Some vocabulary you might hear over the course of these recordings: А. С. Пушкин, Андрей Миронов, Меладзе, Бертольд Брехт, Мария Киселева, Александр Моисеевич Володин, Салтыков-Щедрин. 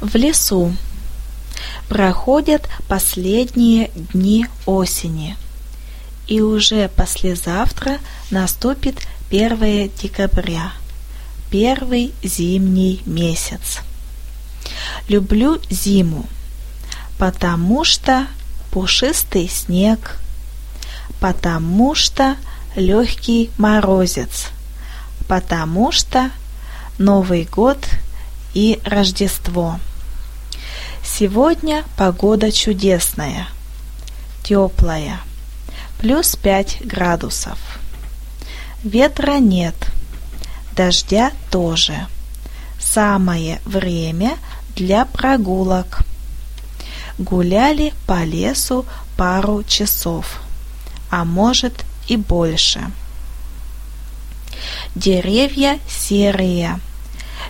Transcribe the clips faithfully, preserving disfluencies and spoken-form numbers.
В лесу. Проходят последние дни осени, и уже послезавтра наступит первое декабря, первый зимний месяц. Люблю зиму, потому что пушистый снег, потому что легкий морозец, потому что Новый год и Рождество. Сегодня погода чудесная, теплая, плюс пять градусов. Ветра нет, дождя тоже. Самое время для прогулок. Гуляли по лесу пару часов, а может и больше. Деревья серые.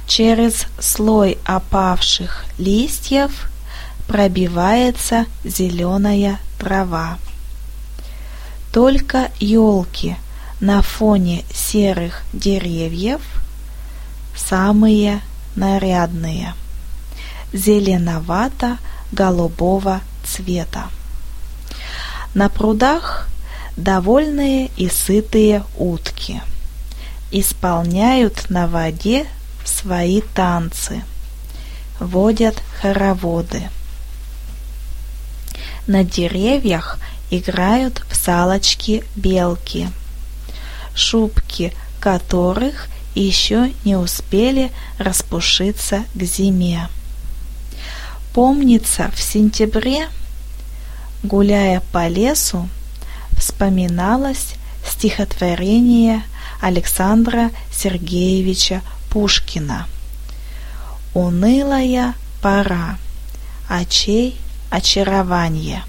Через слой опавших листьев пробивается зеленая трава. Только елки на фоне серых деревьев самые нарядные, зеленовато-голубого цвета. На прудах довольные и сытые утки исполняют на воде свои танцы, водят хороводы. На деревьях играют в салочки белки, шубки которых еще не успели распушиться к зиме. Помнится, в сентябре, гуляя по лесу, вспоминалось стихотворение Александра Сергеевича Пушкина «Унылая пора, очей очарование.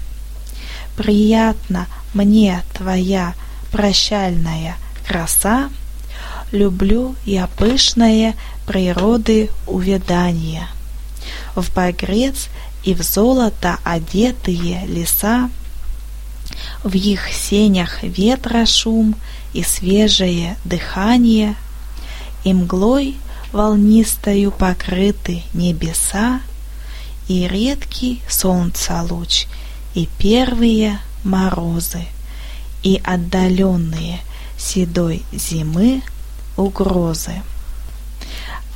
Приятна мне твоя прощальная краса, люблю я пышное природы увядание. В багрец и в золото одетые леса, в их сенях ветра шум и свежее дыхание, и мглой волнистою покрыты небеса, и редкий солнца луч, и первые морозы, и отдаленные седой зимы угрозы».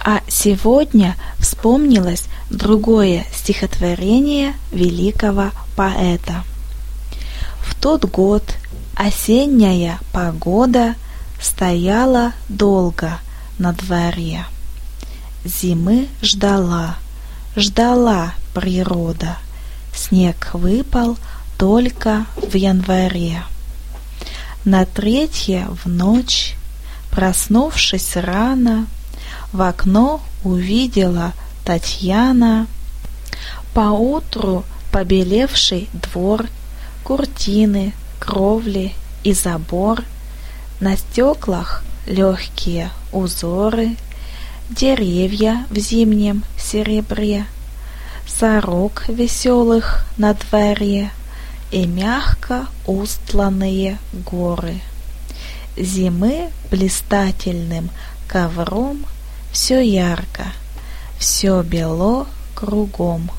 А сегодня вспомнилось другое стихотворение великого поэта. В тот год осенняя погода стояла долго на дворе. Зимы ждала, ждала природа. Снег выпал только в январе. На третье в ночь, проснувшись рано, в окно увидела Татьяна поутру побелевший двор, куртины, кровли и забор, на стеклах легкие узоры, деревья в зимнем серебре, сорок веселых на дворе и мягко устланные горы. Зимы блистательным ковром все ярко, все бело кругом.